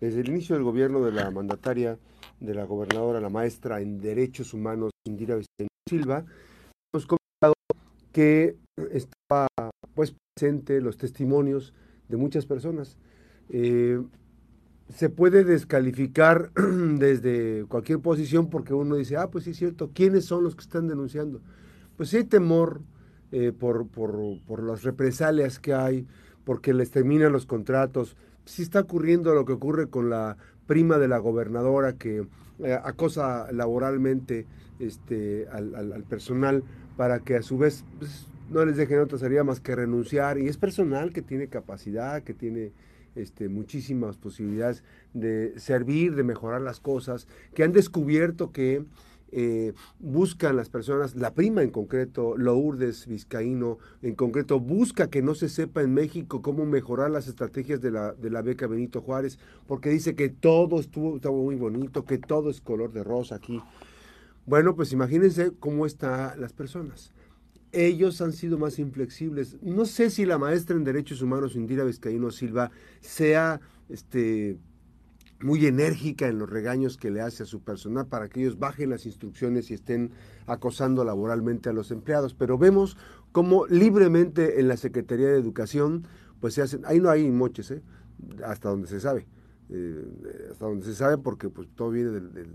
Desde el inicio del gobierno de la mandataria, de la gobernadora, la maestra en Derechos Humanos, Indira Vizcaíno Silva, hemos comentado que estaba pues presente los testimonios de muchas personas. Se puede descalificar desde cualquier posición porque uno dice, ah, pues sí es cierto, ¿quiénes son los que están denunciando? Pues sí hay temor por las represalias que hay, porque les terminan los contratos. Sí está ocurriendo lo que ocurre con la prima de la gobernadora que acosa laboralmente al personal para que a su vez pues, no les dejen otra salida más que renunciar. Y es personal que tiene capacidad, que tiene muchísimas posibilidades de servir, de mejorar las cosas, que han descubierto que buscan las personas, la prima en concreto, Lourdes Vizcaíno en concreto, busca que no se sepa en México cómo mejorar las estrategias de la beca Benito Juárez, porque dice que todo estaba muy bonito, que todo es color de rosa aquí. Bueno, pues imagínense cómo están las personas. Ellos han sido más inflexibles. No sé si la maestra en Derechos Humanos, Indira Vizcaíno Silva, sea muy enérgica en los regaños que le hace a su personal para que ellos bajen las instrucciones y estén acosando laboralmente a los empleados. Pero vemos cómo libremente en la Secretaría de Educación, pues se hacen, ahí no hay moches, hasta donde se sabe, porque pues todo viene de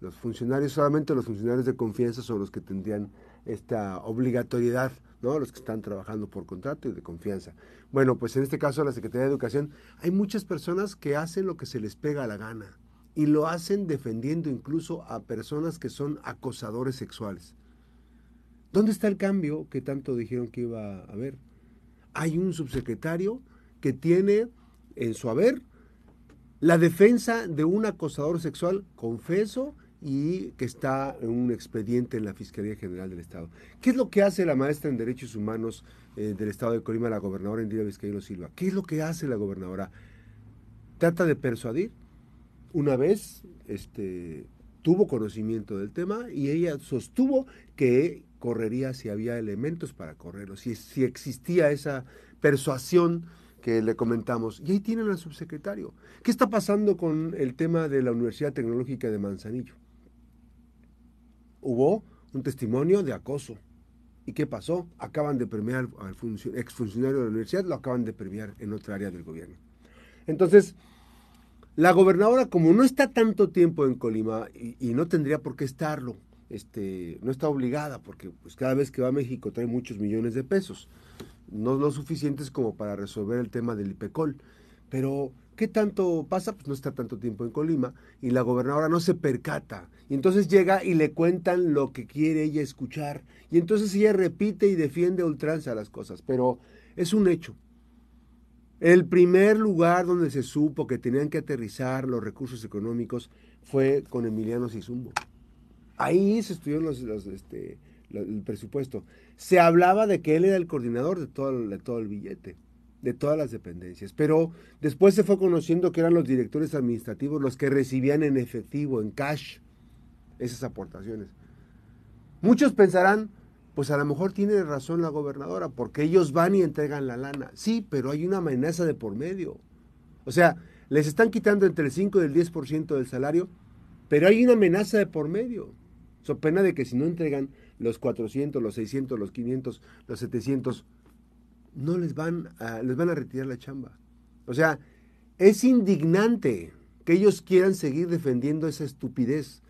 los funcionarios, solamente los funcionarios de confianza son los que tendrían esta obligatoriedad, ¿no? Los que están trabajando por contrato y de confianza. Bueno, pues en este caso la Secretaría de Educación, hay muchas personas que hacen lo que se les pega la gana y lo hacen defendiendo incluso a personas que son acosadores sexuales. ¿Dónde está el cambio que tanto dijeron que iba a haber? Hay un subsecretario que tiene en su haber la defensa de un acosador sexual, confeso, y que está en un expediente en la Fiscalía General del Estado. ¿Qué es lo que hace la maestra en Derechos Humanos del Estado de Colima, la gobernadora Indira Vizcaíno Silva? ¿Qué es lo que hace la gobernadora? Trata de persuadir. Una vez tuvo conocimiento del tema y ella sostuvo que correría si había elementos para correrlo, si existía esa persuasión que le comentamos. Y ahí tienen al subsecretario. ¿Qué está pasando con el tema de la Universidad Tecnológica de Manzanillo? Hubo un testimonio de acoso. ¿Y qué pasó? Acaban de premiar al exfuncionario de la universidad, lo acaban de premiar en otra área del gobierno. Entonces, la gobernadora, como no está tanto tiempo en Colima, y no tendría por qué estarlo, no está obligada, porque pues, cada vez que va a México trae muchos millones de pesos, no suficientes como para resolver el tema del IPECOL. Pero ¿qué tanto pasa? Pues no está tanto tiempo en Colima y la gobernadora no se percata. Y entonces llega y le cuentan lo que quiere ella escuchar. Y entonces ella repite y defiende a ultranza las cosas. Pero es un hecho. El primer lugar donde se supo que tenían que aterrizar los recursos económicos fue con Emiliano Sizumbo. Ahí se estudió el presupuesto. Se hablaba de que él era el coordinador de todo el billete, de todas las dependencias, pero después se fue conociendo que eran los directores administrativos los que recibían en efectivo, en cash, esas aportaciones. Muchos pensarán, pues a lo mejor tiene razón la gobernadora, porque ellos van y entregan la lana. Sí, pero hay una amenaza de por medio. O sea, les están quitando entre el 5 y el 10% del salario, pero hay una amenaza de por medio. So pena de que si no entregan los 400, los 600, los 500, los 700, no les van a retirar la chamba. O sea, es indignante que ellos quieran seguir defendiendo esa estupidez.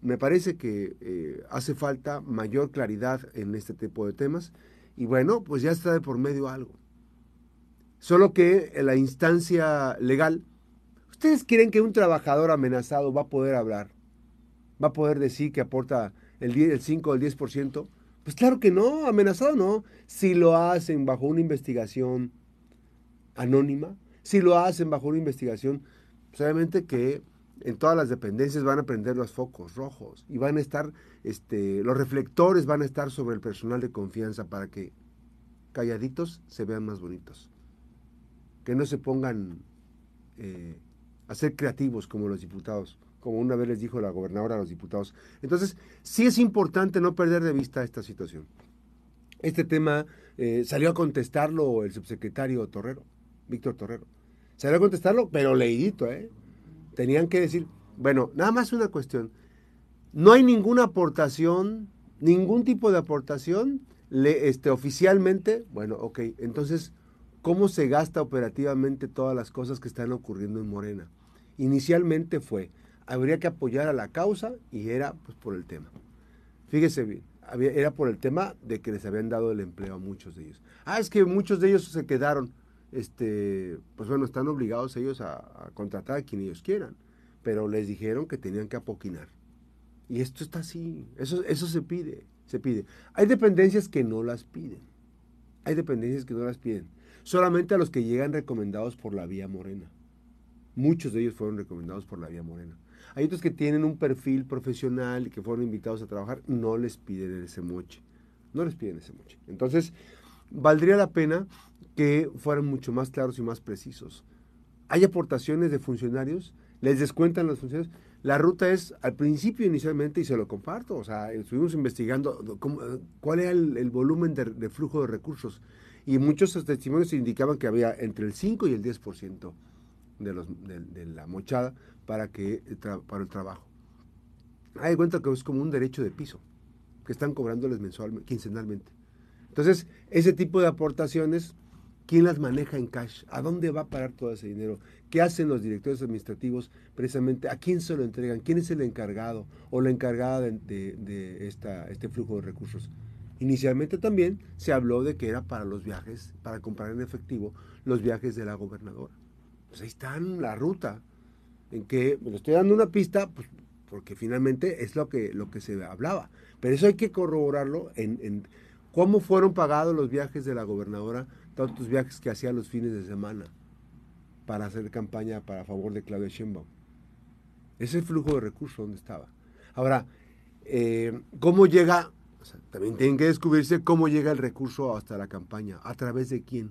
Me parece que hace falta mayor claridad en este tipo de temas. Y bueno, pues ya está de por medio algo. Solo que en la instancia legal, ¿ustedes creen que un trabajador amenazado va a poder hablar? ¿Va a poder decir que aporta el 10, el 5, el 10%? Pues claro que no, amenazado no. Si lo hacen bajo una investigación anónima, pues obviamente que en todas las dependencias van a prender los focos rojos y van a estar, los reflectores van a estar sobre el personal de confianza para que calladitos se vean más bonitos. Que no se pongan a ser creativos como los diputados, como una vez les dijo la gobernadora a los diputados. Entonces, sí es importante no perder de vista esta situación. Este tema salió a contestarlo el subsecretario Torrero, Víctor Torrero. Salió a contestarlo, pero leídito, ¿eh? Tenían que decir, bueno, nada más una cuestión. No hay ninguna aportación, ningún tipo de aportación oficialmente. Bueno, ok, entonces, ¿cómo se gasta operativamente todas las cosas que están ocurriendo en Morena? Inicialmente fue, habría que apoyar a la causa y era pues, por el tema. Fíjese bien, era por el tema de que les habían dado el empleo a muchos de ellos. Ah, es que muchos de ellos se quedaron, pues bueno, están obligados ellos a contratar a quien ellos quieran, pero les dijeron que tenían que apoquinar. Y esto está así, eso se pide, se pide. Hay dependencias que no las piden, hay dependencias que no las piden. Solamente a los que llegan recomendados por la vía Morena. Muchos de ellos fueron recomendados por la vía Morena. Hay otros que tienen un perfil profesional y que fueron invitados a trabajar, no les piden ese moche. No les piden ese moche. Entonces, valdría la pena que fueran mucho más claros y más precisos. Hay aportaciones de funcionarios, les descuentan los funcionarios. La ruta es, al principio inicialmente, y se lo comparto, o sea, estuvimos investigando cuál era el volumen de flujo de recursos. Y muchos testimonios indicaban que había entre el 5 y el 10% de la mochada para el trabajo. Hay cuenta que es como un derecho de piso, que están cobrándoles mensualmente, quincenalmente. Entonces, ese tipo de aportaciones, ¿quién las maneja en cash? ¿A dónde va a parar todo ese dinero? ¿Qué hacen los directores administrativos precisamente? ¿A quién se lo entregan? ¿Quién es el encargado o la encargada de este flujo de recursos? Inicialmente también se habló de que era para los viajes, para comprar en efectivo los viajes de la gobernadora. Pues ahí está la ruta, en que me lo estoy dando una pista, pues, porque finalmente es lo que se hablaba. Pero eso hay que corroborarlo en cómo fueron pagados los viajes de la gobernadora, tantos viajes que hacía los fines de semana para hacer campaña para favor de Claudia Sheinbaum. Ese flujo de recursos, ¿dónde estaba? Ahora, ¿cómo llega? O sea, también tienen que descubrirse cómo llega el recurso hasta la campaña, a través de quién,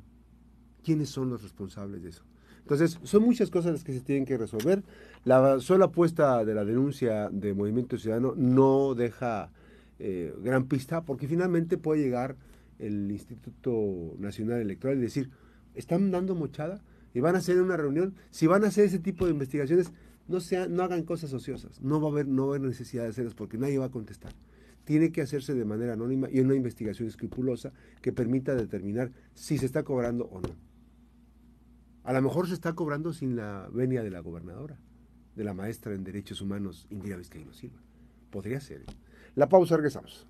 quiénes son los responsables de eso. Entonces, son muchas cosas las que se tienen que resolver. La sola apuesta de la denuncia de Movimiento Ciudadano no deja gran pista, porque finalmente puede llegar el Instituto Nacional Electoral y decir, están dando mochada y van a hacer una reunión. Si van a hacer ese tipo de investigaciones, no hagan cosas ociosas, no va a haber necesidad de hacerlas porque nadie va a contestar. Tiene que hacerse de manera anónima y una investigación escrupulosa que permita determinar si se está cobrando o no. A lo mejor se está cobrando sin la venia de la gobernadora, de la maestra en Derechos Humanos, Indira Vizcaíno Silva. Podría ser. La pausa, regresamos.